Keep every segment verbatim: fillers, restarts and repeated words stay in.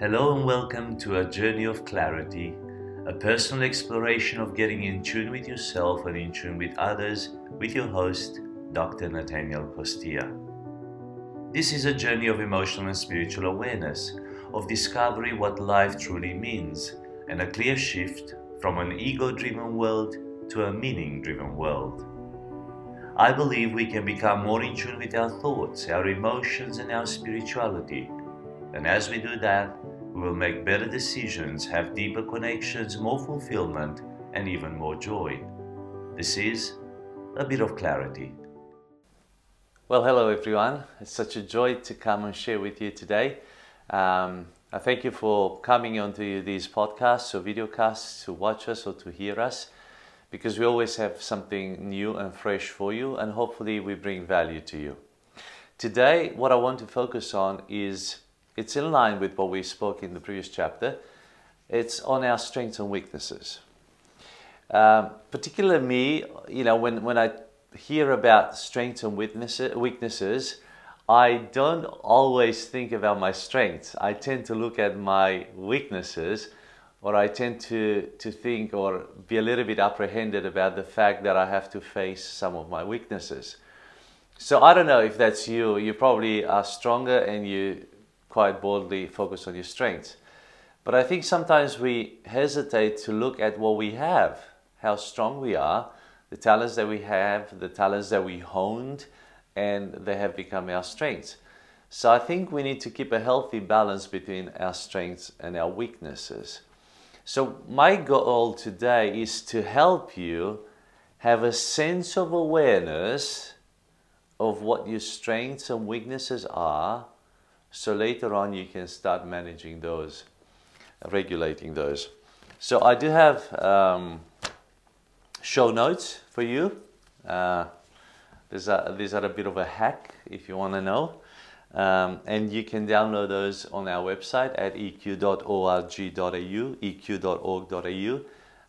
Hello and welcome to A Journey of Clarity, a personal exploration of getting in tune with yourself and in tune with others, with your host, Doctor Natanael Costea. This is a journey of emotional and spiritual awareness, of discovering what life truly means, and a clear shift from an ego-driven world to a meaning-driven world. I believe we can become more in tune with our thoughts, our emotions, and our spirituality. And as we do that, we will make better decisions, have deeper connections, more fulfillment, and even more joy. This is A Bit of Clarity. Well, hello everyone. It's such a joy to come and share with you today. Um, I thank you for coming onto these podcasts or videocasts to watch us or to hear us, because we always have something new and fresh for you, and hopefully we bring value to you. Today, what I want to focus on is it's in line with what we spoke in the previous chapter. It's on our strengths and weaknesses. Um, particularly me, you know, when, when I hear about strengths and weaknesses, I don't always think about my strengths. I tend to look at my weaknesses, or I tend to, to think or be a little bit apprehended about the fact that I have to face some of my weaknesses. So I don't know if that's you. You probably are stronger and you quite boldly focus on your strengths. But I think sometimes we hesitate to look at what we have, how strong we are, the talents that we have, the talents that we honed, and they have become our strengths. So I think we need to keep a healthy balance between our strengths and our weaknesses. So my goal today is to help you have a sense of awareness of what your strengths and weaknesses are, so later on you can start managing those, regulating those. So I do have um, show notes for you. Uh, these are, these are a bit of a hack if you want to know. Um, and you can download those on our website at E Q dot org dot A U, E Q dot org dot A U.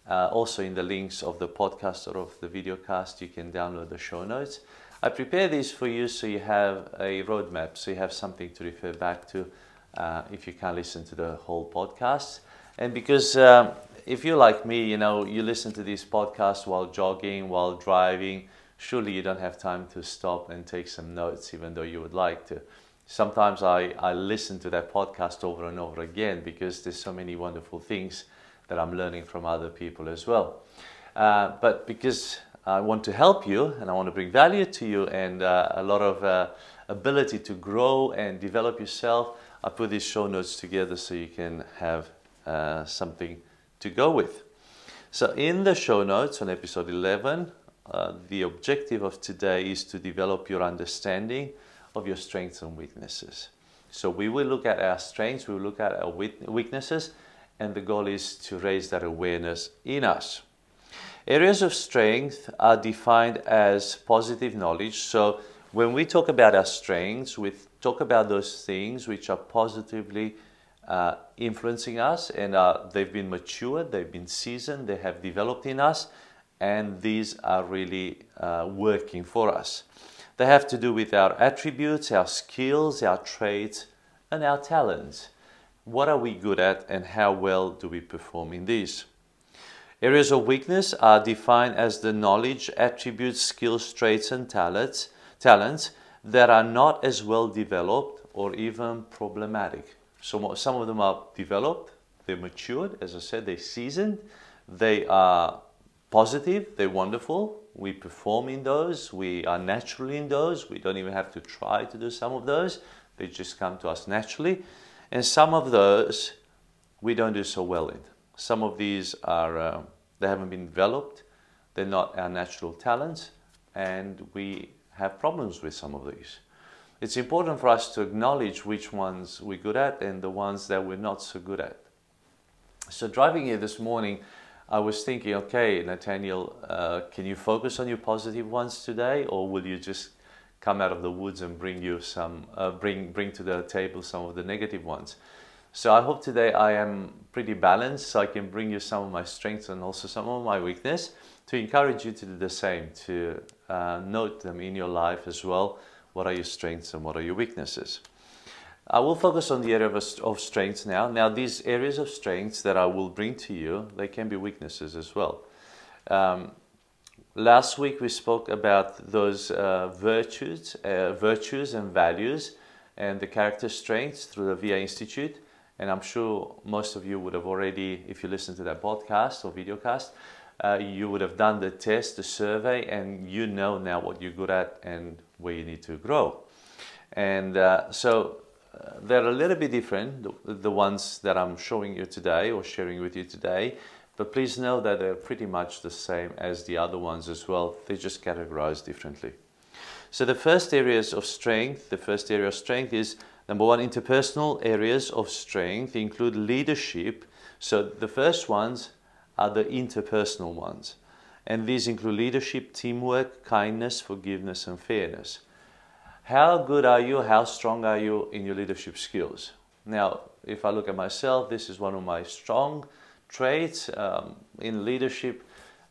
Uh, also in the links of the podcast or of the videocast, you can download the show notes. I prepare these for you so you have a roadmap, so you have something to refer back to uh, if you can't listen to the whole podcast. And because um, if you're like me, you know, you listen to these podcasts while jogging, while driving, surely you don't have time to stop and take some notes, even though you would like to. Sometimes I, I listen to that podcast over and over again because there's so many wonderful things that I'm learning from other people as well. Uh, but because I want to help you and I want to bring value to you and uh, a lot of uh, ability to grow and develop yourself, I put these show notes together so you can have uh, something to go with. So in the show notes on episode eleven, uh, the objective of today is to develop your understanding of your strengths and weaknesses. So we will look at our strengths, we will look at our weaknesses, and the goal is to raise that awareness in us. Areas of strength are defined as positive knowledge. So when we talk about our strengths, we talk about those things which are positively uh, influencing us, and uh, they've been matured, they've been seasoned, they have developed in us, and these are really uh, working for us. They have to do with our attributes, our skills, our traits, and our talents. What are we good at and how well do we perform in these? Areas of weakness are defined as the knowledge, attributes, skills, traits, and talents, talents that are not as well developed or even problematic. So some of them are developed, they're matured, as I said, they're seasoned, they are positive, they're wonderful, we perform in those, we are naturally in those, we don't even have to try to do some of those, they just come to us naturally, and some of those we don't do so well in. Some of these are, uh, they haven't been developed, they're not our natural talents, and we have problems with some of these. It's important for us to acknowledge which ones we're good at and the ones that we're not so good at. So driving here this morning, I was thinking, okay, Natanael, uh, can you focus on your positive ones today, or will you just come out of the woods and bring, you some, uh, bring, bring to the table some of the negative ones? So I hope today I am pretty balanced, so I can bring you some of my strengths and also some of my weakness to encourage you to do the same, to uh, note them in your life as well. What are your strengths and what are your weaknesses? I will focus on the area of, of strengths now. Now, these areas of strengths that I will bring to you, they can be weaknesses as well. Um, last week we spoke about those uh, virtues, uh, virtues and values and the character strengths through the V I A Institute. And I'm sure most of you would have already, if you listened to that podcast or videocast, uh, you would have done the test, the survey, and you know now what you're good at and where you need to grow. And uh, so uh, they're a little bit different, the, the ones that I'm showing you today or sharing with you today, but please know that they're pretty much the same as the other ones as well. They're just categorized differently. So the first areas of strength, the first area of strength is number one, interpersonal areas of strength include leadership. So the first ones are the interpersonal ones. And these include leadership, teamwork, kindness, forgiveness, and fairness. How good are you? How strong are you in your leadership skills? Now, if I look at myself, this is one of my strong traits um, in leadership.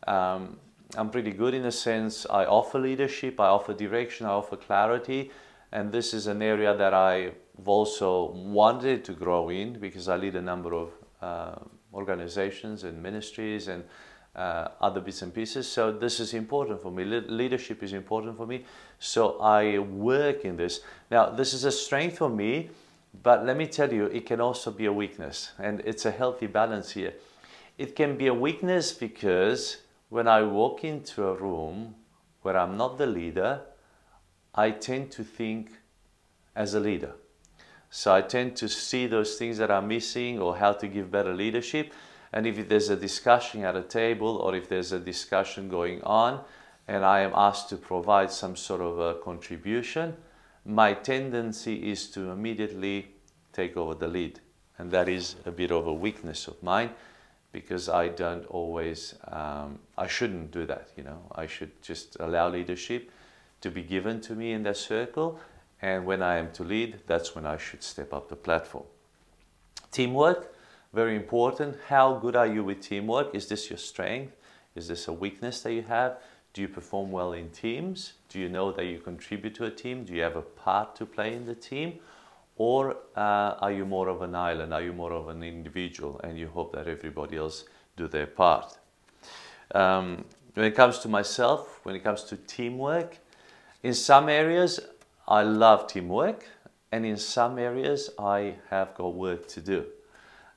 Um, I'm pretty good in a sense. I offer leadership, I offer direction, I offer clarity. And this is an area that I've also wanted to grow in because I lead a number of uh, organizations and ministries and uh, other bits and pieces. So this is important for me. Le- leadership is important for me. So I work in this. Now, this is a strength for me, but let me tell you, it can also be a weakness. And it's a healthy balance here. It can be a weakness because when I walk into a room where I'm not the leader, I tend to think as a leader. So I tend to see those things that are missing or how to give better leadership. And if there's a discussion at a table or if there's a discussion going on and I am asked to provide some sort of a contribution, my tendency is to immediately take over the lead. And that is a bit of a weakness of mine because I don't always, um, I shouldn't do that, you know. I should just allow leadership to be given to me in that circle, and when I am to lead, that's when I should step up the platform. Teamwork, very important. How good are you with teamwork? Is this your strength? Is this a weakness that you have? Do you perform well in teams? Do you know that you contribute to a team? Do you have a part to play in the team? Or uh, are you more of an island? Are you more of an individual and you hope that everybody else do their part? Um, when it comes to myself, when it comes to teamwork, in some areas, I love teamwork, and in some areas, I have got work to do,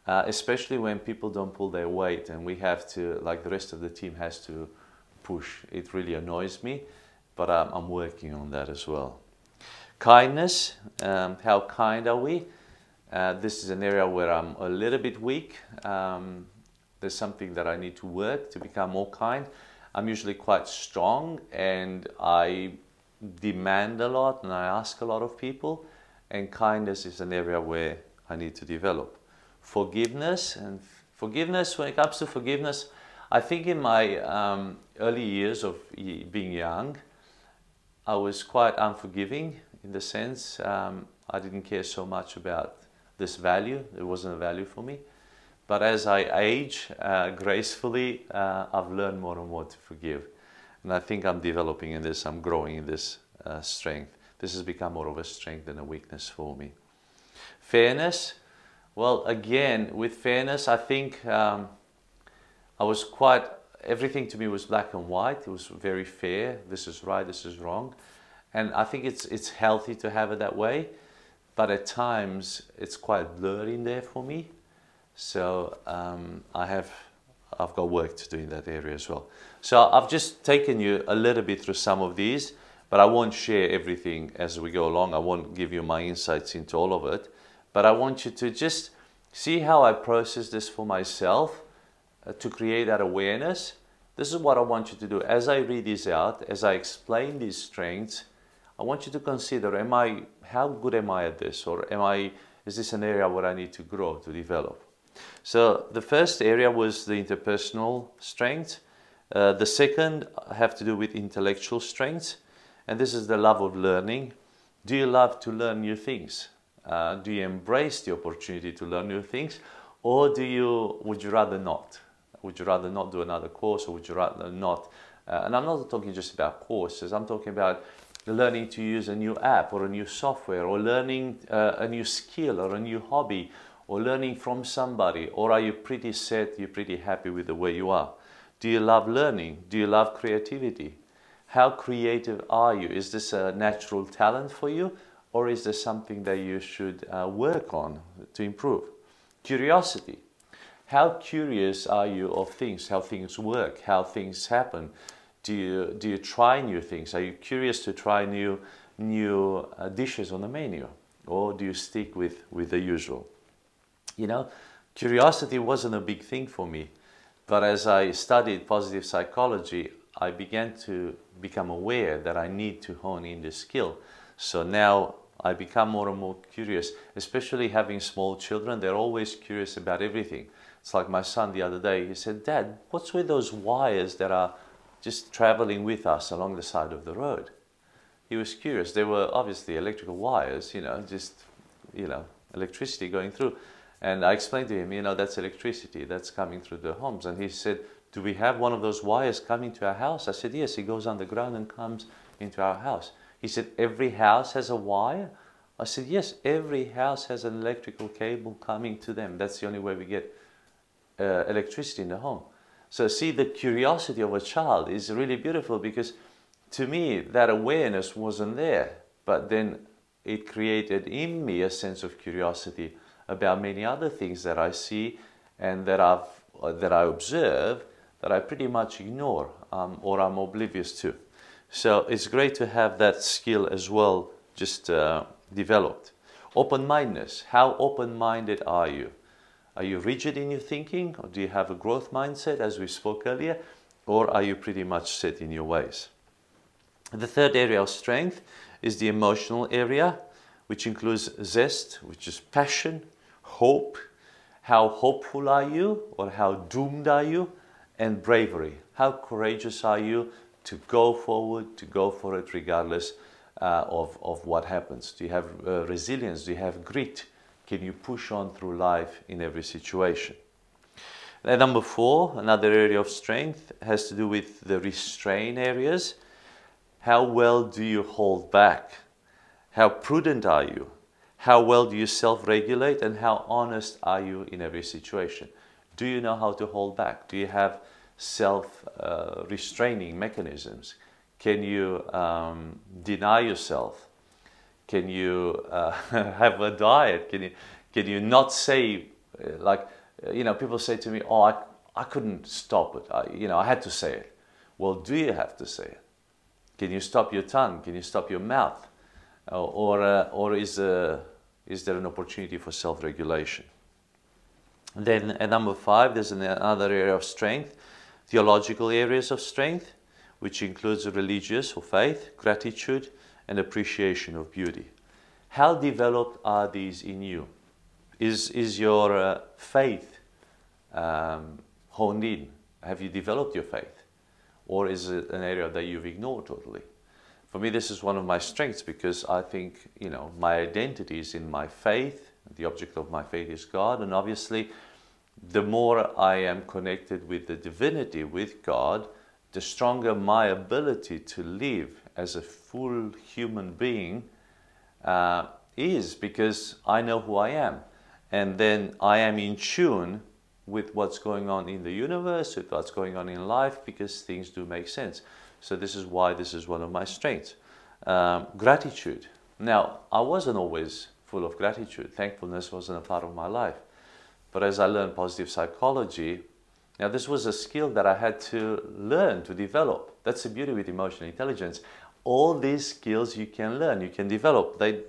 uh, especially when people don't pull their weight and we have to, like the rest of the team has to push. It really annoys me, but um, I'm working on that as well. Kindness, um, how kind are we? Uh, this is an area where I'm a little bit weak. Um, there's something that I need to work to become more kind. I'm usually quite strong and I demand a lot and I ask a lot of people, and kindness is an area where I need to develop. Forgiveness and forgiveness, when it comes to forgiveness, I think in my um, early years of being young, I was quite unforgiving in the sense um, I didn't care so much about this value, it wasn't a value for me. But as I age uh, gracefully, uh, I've learned more and more to forgive. And I think I'm developing in this, I'm growing in this uh, strength. This has become more of a strength than a weakness for me. Fairness, well, again, with fairness, I think um, I was quite, everything to me was black and white. It was very fair. This is right, this is wrong. And I think it's, it's healthy to have it that way. But at times, it's quite blurry in there for me. So um, I have... I've got work to do in that area as well. So I've just taken you a little bit through some of these, but I won't share everything as we go along. I won't give you my insights into all of it, but I want you to just see how I process this for myself uh, to create that awareness. This is what I want you to do. As I read these out, as I explain these strengths, I want you to consider, am I, how good am I at this? Or am I, is this an area where I need to grow, to develop? So the first area was the interpersonal strength. Uh, the second have to do with intellectual strengths, and this is the love of learning. Do you love to learn new things? Uh, do you embrace the opportunity to learn new things, or do you? Would you rather not? Would you rather not do another course, or would you rather not? Uh, and I'm not talking just about courses. I'm talking about learning to use a new app or a new software, or learning uh, a new skill or a new hobby, or learning from somebody? Or are you pretty set, you're pretty happy with the way you are? Do you love learning? Do you love creativity? How creative are you? Is this a natural talent for you, or is this something that you should uh, work on to improve? Curiosity. How curious are you of things, how things work, how things happen? Do you, do you try new things? Are you curious to try new, new uh, dishes on the menu? Or do you stick with, with the usual? You know, curiosity wasn't a big thing for me. But as I studied positive psychology, I began to become aware that I need to hone in this skill. So now I become more and more curious, especially having small children. They're always curious about everything. It's like my son the other day, he said, "Dad, what's with those wires that are just traveling with us along the side of the road?" He was curious. They were obviously electrical wires, you know, just, you know, electricity going through. And I explained to him, you know, that's electricity that's coming through the homes. And he said, "Do we have one of those wires coming to our house?" I said, "Yes, it goes underground and comes into our house." He said, "Every house has a wire?" I said, "Yes, every house has an electrical cable coming to them. That's the only way we get uh, electricity in the home." So see, the curiosity of a child is really beautiful, because to me that awareness wasn't there, but then it created in me a sense of curiosity about many other things that I see and that, I've, uh, that I observe, that I pretty much ignore um, or I'm oblivious to. So it's great to have that skill as well, just uh, developed. Open-mindedness. How open-minded are you? Are you rigid in your thinking, or do you have a growth mindset, as we spoke earlier, or are you pretty much set in your ways? The third area of strength is the emotional area, which includes zest, which is passion, hope. How hopeful are you, or how doomed are you? And bravery. How courageous are you to go forward, to go for it regardless uh, of, of what happens? Do you have uh, resilience? Do you have grit? Can you push on through life in every situation? And number four, another area of strength, has to do with the restraint areas. How well do you hold back? How prudent are you? How well do you self-regulate? And how honest are you in every situation? Do you know how to hold back? Do you have self-restraining uh, mechanisms? Can you um, deny yourself? Can you uh, have a diet? Can you, can you not say, uh, like, you know, people say to me, "Oh, I, I couldn't stop it. I, you know, I had to say it." Well, do you have to say it? Can you stop your tongue? Can you stop your mouth? Uh, or uh, or is, uh, is there an opportunity for self-regulation? Then at number five, there's another area of strength, theological areas of strength, which includes religious or faith, gratitude, and appreciation of beauty. How developed are these in you? Is, is your uh, faith um, honed in? Have you developed your faith? Or is it an area that you've ignored totally? For me, this is one of my strengths, because I think, you know, my identity is in my faith. The object of my faith is God. And obviously, the more I am connected with the divinity, with God, the stronger my ability to live as a full human being uh, is, because I know who I am. And then I am in tune with what's going on in the universe, with what's going on in life, because things do make sense. So this is why this is one of my strengths. Um, gratitude. Now, I wasn't always full of gratitude. Thankfulness wasn't a part of my life. But as I learned positive psychology, now this was a skill that I had to learn to develop. That's the beauty with emotional intelligence. All these skills you can learn, you can develop. They,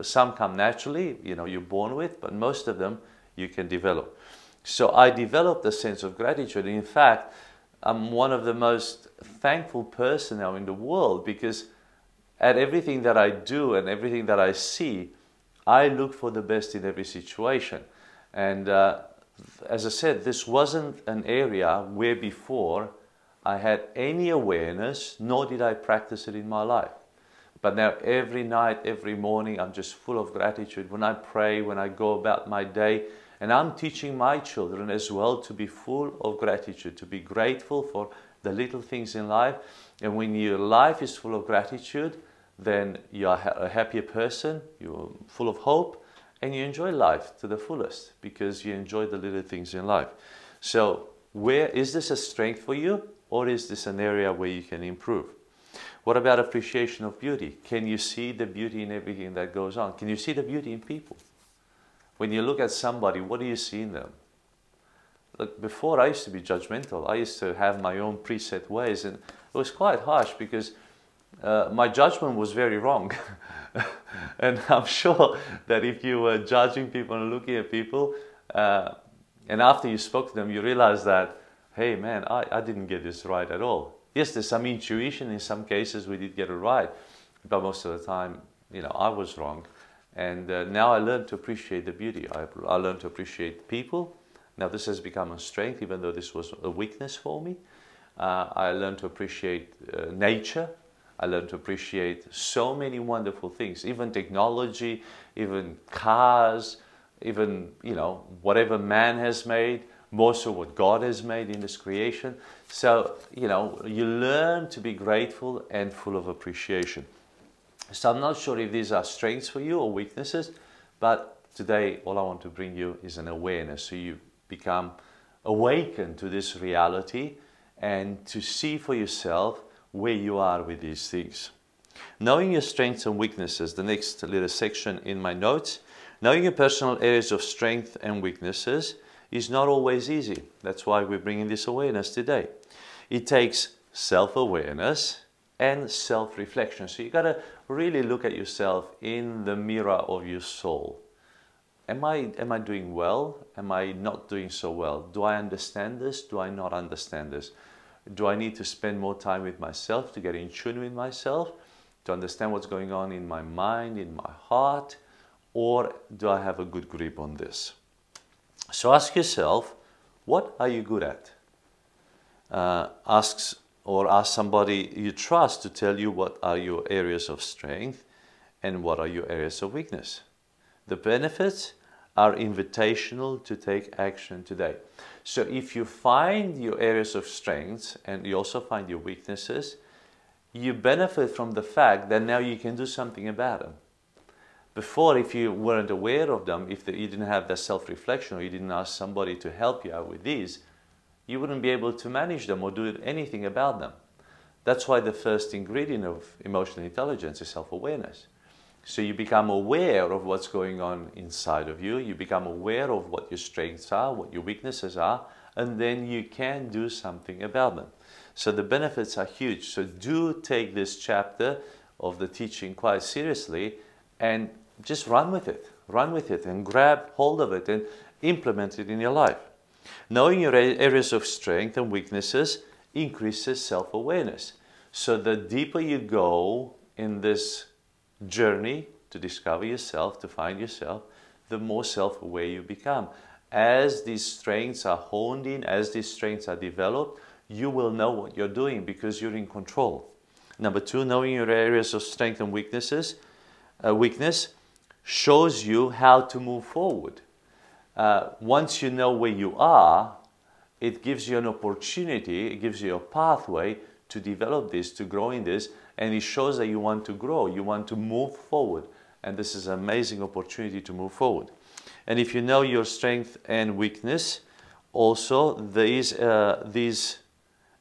some come naturally, you know, you're born with, but most of them you can develop. So I developed a sense of gratitude. In fact, I'm one of the most thankful person now in the world, because at everything that I do and everything that I see, I look for the best in every situation. And uh, as I said, this wasn't an area where before I had any awareness, nor did I practice it in my life. But now every night, every morning, I'm just full of gratitude. When I pray, when I go about my day, and I'm teaching my children as well to be full of gratitude, to be grateful for the little things in life. And when your life is full of gratitude, then you are a happier person, you're full of hope, and you enjoy life to the fullest because you enjoy the little things in life. So where is this a strength for you, or is this an area where you can improve? What about appreciation of beauty? Can you see the beauty in everything that goes on? Can you see the beauty in people? When you look at somebody, what do you see in them? Look, before I used to be judgmental. I used to have my own preset ways, and it was quite harsh because uh, my judgment was very wrong. And I'm sure that if you were judging people and looking at people, uh, and after you spoke to them, you realized that, hey man, I, I didn't get this right at all. Yes, there's some intuition. In some cases, we did get it right, but most of the time, you know, I was wrong. And uh, now I learned to appreciate the beauty. I, I learned to appreciate people. Now this has become a strength, even though this was a weakness for me. Uh, I learned to appreciate uh, nature. I learned to appreciate so many wonderful things, even technology, even cars, even, you know, whatever man has made, more so what God has made in this creation. So, you know, you learn to be grateful and full of appreciation. So I'm not sure if these are strengths for you or weaknesses, but today all I want to bring you is an awareness, so you become awakened to this reality and to see for yourself where you are with these things. Knowing your strengths and weaknesses, the next little section in my notes. Knowing your personal areas of strength and weaknesses is not always easy. That's why we're bringing this awareness today. It takes self-awareness and self-reflection. So you got to really look at yourself in the mirror of your soul. Am I, am I doing well? Am I not doing so well? Do I understand this? Do I not understand this? Do I need to spend more time with myself to get in tune with myself, to understand what's going on in my mind, in my heart, or do I have a good grip on this? So ask yourself, what are you good at? Uh, asks or ask somebody you trust to tell you what are your areas of strength and what are your areas of weakness. The benefits are invitational to take action today. So if you find your areas of strengths and you also find your weaknesses, you benefit from the fact that now you can do something about them. Before, if you weren't aware of them, if you didn't have that self-reflection or you didn't ask somebody to help you out with these, you wouldn't be able to manage them or do anything about them. That's why the first ingredient of emotional intelligence is self-awareness. So you become aware of what's going on inside of you, you become aware of what your strengths are, what your weaknesses are, and then you can do something about them. So the benefits are huge. So do take this chapter of the teaching quite seriously and just run with it. Run with it and grab hold of it and implement it in your life. Knowing your areas of strength and weaknesses increases self-awareness. So the deeper you go in this journey to discover yourself, to find yourself, the more self-aware you become. As these strengths are honed in, as these strengths are developed, you will know what you're doing because you're in control. Number two, knowing your areas of strength and weaknesses, uh, weakness shows you how to move forward. Uh, once you know where you are, it gives you an opportunity, it gives you a pathway to develop this, to grow in this, and it shows that you want to grow, you want to move forward, and this is an amazing opportunity to move forward. And if you know your strength and weakness, also these, uh, these,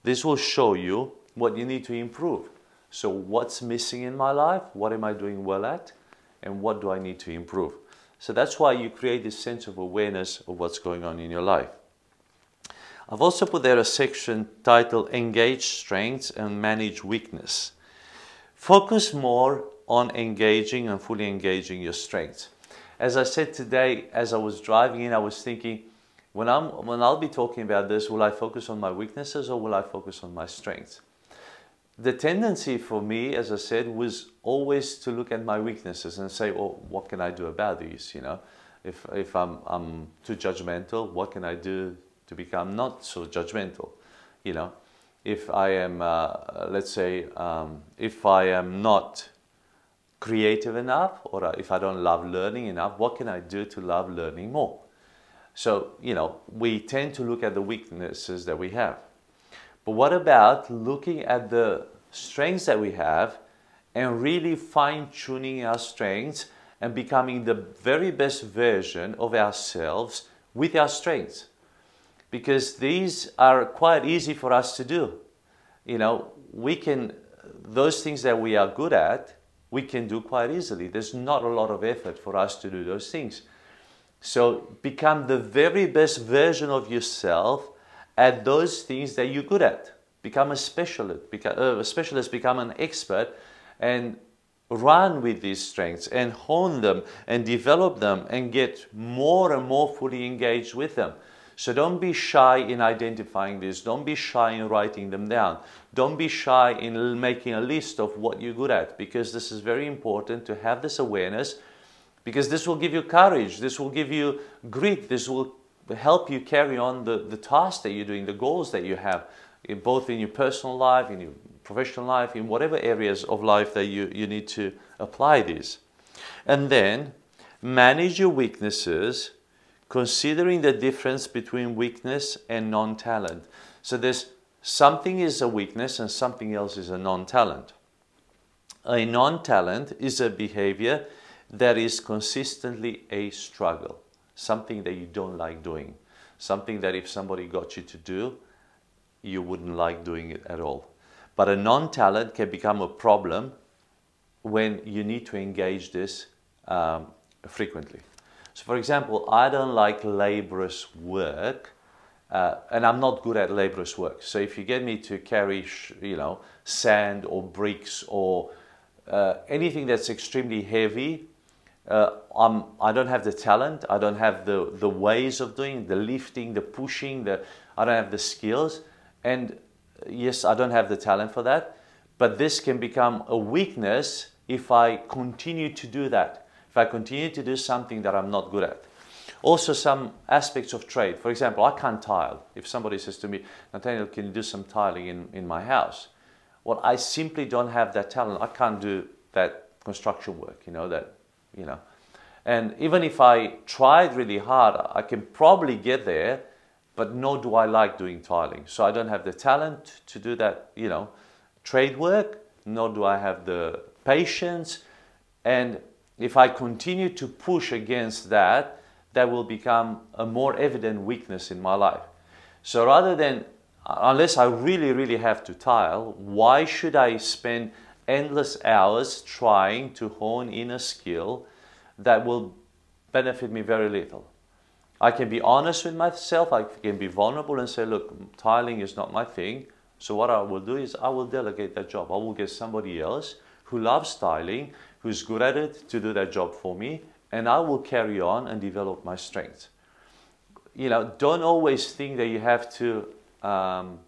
this will show you what you need to improve. So what's missing in my life? What am I doing well at? And what do I need to improve? So that's why you create this sense of awareness of what's going on in your life. I've also put there a section titled Engage Strengths and Manage Weakness. Focus more on engaging and fully engaging your strengths. As I said today, as I was driving in, I was thinking, when, I'm, when I'll be talking about this, will I focus on my weaknesses or will I focus on my strengths? The tendency for me, as I said, was always to look at my weaknesses and say, well, what can I do about these? You know, if, if I'm, I'm too judgmental, what can I do to become not so judgmental? You know? If I am, uh, let's say, um, if I am not creative enough, or if I don't love learning enough, what can I do to love learning more? So, you know, we tend to look at the weaknesses that we have. But what about looking at the strengths that we have and really fine-tuning our strengths and becoming the very best version of ourselves with our strengths. Because these are quite easy for us to do. You know, we can, those things that we are good at, we can do quite easily. There's not a lot of effort for us to do those things. So become the very best version of yourself at those things that you're good at. Become a specialist, become, uh, a specialist, become an expert, and run with these strengths and hone them and develop them and get more and more fully engaged with them. So don't be shy in identifying this. Don't be shy in writing them down. Don't be shy in making a list of what you're good at, because this is very important to have this awareness, because this will give you courage. This will give you grit. This will help you carry on the, the tasks that you're doing, the goals that you have, in both in your personal life, in your professional life, in whatever areas of life that you, you need to apply these. And then manage your weaknesses, considering the difference between weakness and non-talent. So there's something is a weakness and something else is a non-talent. A non-talent is a behavior that is consistently a struggle, something that you don't like doing, something that if somebody got you to do, you wouldn't like doing it at all. But a non-talent can become a problem when you need to engage this um, frequently. So for example, I don't like laborious work, uh, and I'm not good at laborious work. So if you get me to carry, you know, sand or bricks or uh, anything that's extremely heavy, uh, I'm, I don't have the talent, I don't have the, the ways of doing, the lifting, the pushing, the, I don't have the skills. And yes, I don't have the talent for that, but this can become a weakness if I continue to do that, if I continue to do something that I'm not good at. Also some aspects of trade. For example, I can't tile. If somebody says to me, Natanael, can you do some tiling in, in my house? Well, I simply don't have that talent. I can't do that construction work, you know, that, you know. And even if I tried really hard, I can probably get there, but nor do I like doing tiling. So I don't have the talent to do that, you know, trade work, nor do I have the patience. And if I continue to push against that, that will become a more evident weakness in my life. So rather than, unless I really, really have to tile, why should I spend endless hours trying to hone in a skill that will benefit me very little? I can be honest with myself, I can be vulnerable and say, look, tiling is not my thing. So what I will do is I will delegate that job. I will get somebody else who loves tiling, who's good at it, to do that job for me. And I will carry on and develop my strengths. You know, don't always think that you have to um,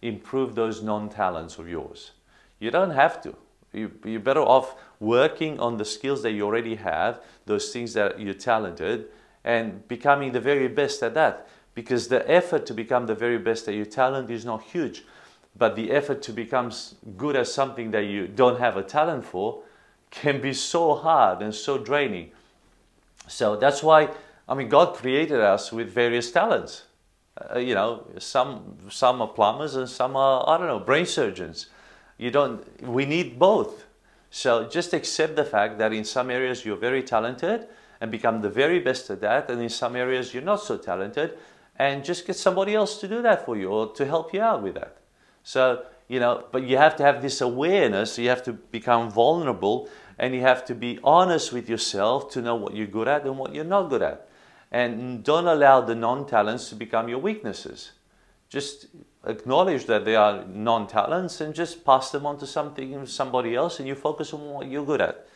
improve those non-talents of yours. You don't have to. You, you're better off working on the skills that you already have, those things that you're talented, and becoming the very best at that, because the effort to become the very best at your talent is not huge, but the effort to become good at something that you don't have a talent for can be so hard and so draining. So that's why, I mean, God created us with various talents. Uh, you know, some some are plumbers and some are, I don't know, brain surgeons. You don't, we need both. So just accept the fact that in some areas you're very talented and become the very best at that, and in some areas you're not so talented, and just get somebody else to do that for you or to help you out with that. So, you know, but you have to have this awareness, you have to become vulnerable, and you have to be honest with yourself to know what you're good at and what you're not good at. And don't allow the non-talents to become your weaknesses. Just acknowledge that they are non-talents and just pass them on to something, somebody else, and you focus on what you're good at.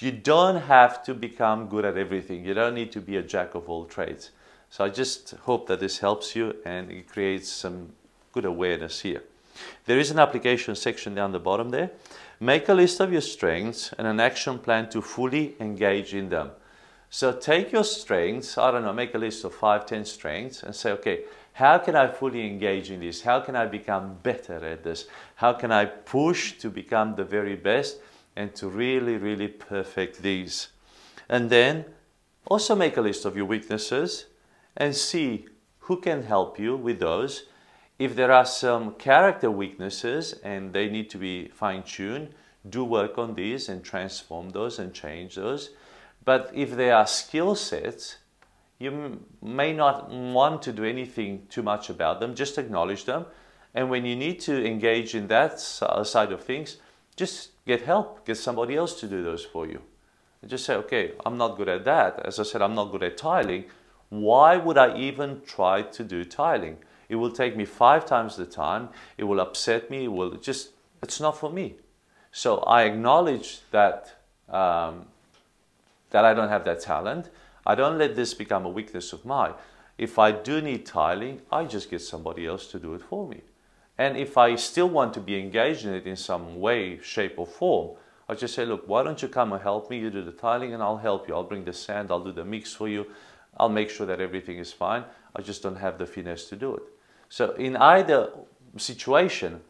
You don't have to become good at everything. You don't need to be a jack of all trades. So I just hope that this helps you and it creates some good awareness here. There is an application section down the bottom there. Make a list of your strengths and an action plan to fully engage in them. So take your strengths, I don't know, make a list of five, ten strengths and say, okay, how can I fully engage in this? How can I become better at this? How can I push to become the very best? And to really, really perfect these. And then also make a list of your weaknesses and see who can help you with those. If there are some character weaknesses and they need to be fine-tuned, do work on these and transform those and change those. But if they are skill sets, you may not want to do anything too much about them, just acknowledge them. And when you need to engage in that side of things, just get help, get somebody else to do those for you. And just say, okay, I'm not good at that. As I said, I'm not good at tiling. Why would I even try to do tiling? It will take me five times the time. It will upset me. It will just, it's not for me. So I acknowledge that, um, that I don't have that talent. I don't let this become a weakness of mine. If I do need tiling, I just get somebody else to do it for me. And if I still want to be engaged in it in some way, shape or form, I just say, look, why don't you come and help me? You do the tiling and I'll help you. I'll bring the sand, I'll do the mix for you. I'll make sure that everything is fine. I just don't have the finesse to do it. So in either situation,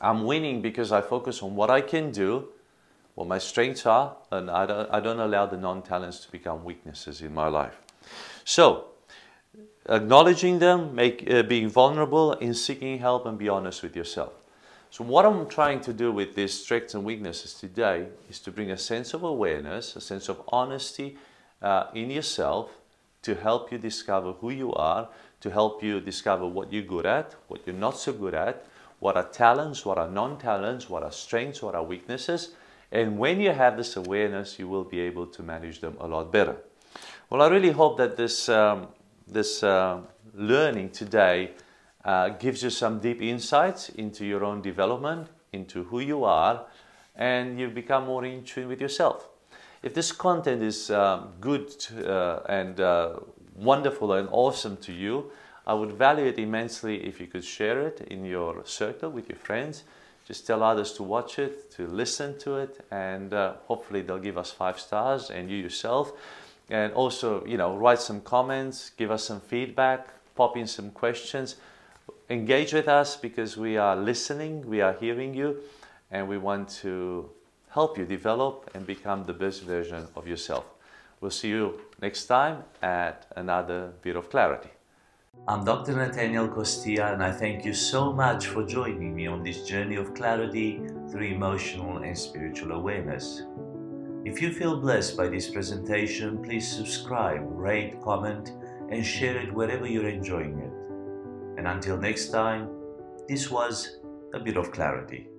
I'm winning because I focus on what I can do, what my strengths are, and I don't, I don't allow the non-talents to become weaknesses in my life. So, acknowledging them, make, uh, being vulnerable in seeking help, and be honest with yourself. So what I'm trying to do with these strengths and weaknesses today is to bring a sense of awareness, a sense of honesty uh, in yourself, to help you discover who you are, to help you discover what you're good at, what you're not so good at, what are talents, what are non-talents, what are strengths, what are weaknesses. And when you have this awareness, you will be able to manage them a lot better. Well, I really hope that this, um, this uh, learning today uh, gives you some deep insights into your own development, into who you are, and you become more in tune with yourself. If this content is um, good uh, and uh, wonderful and awesome to you, I would value it immensely if you could share it in your circle with your friends. Just tell others to watch it, to listen to it, and uh, hopefully they'll give us five stars and you yourself. And also, you know, write some comments, give us some feedback, pop in some questions. Engage with us because we are listening, we are hearing you, and we want to help you develop and become the best version of yourself. We'll see you next time at another bit of clarity. I'm Doctor Natanael Costea, and I thank you so much for joining me on this journey of clarity through emotional and spiritual awareness. If you feel blessed by this presentation, please subscribe, rate, comment, and share it wherever you're enjoying it. And until next time, this was a bit of clarity.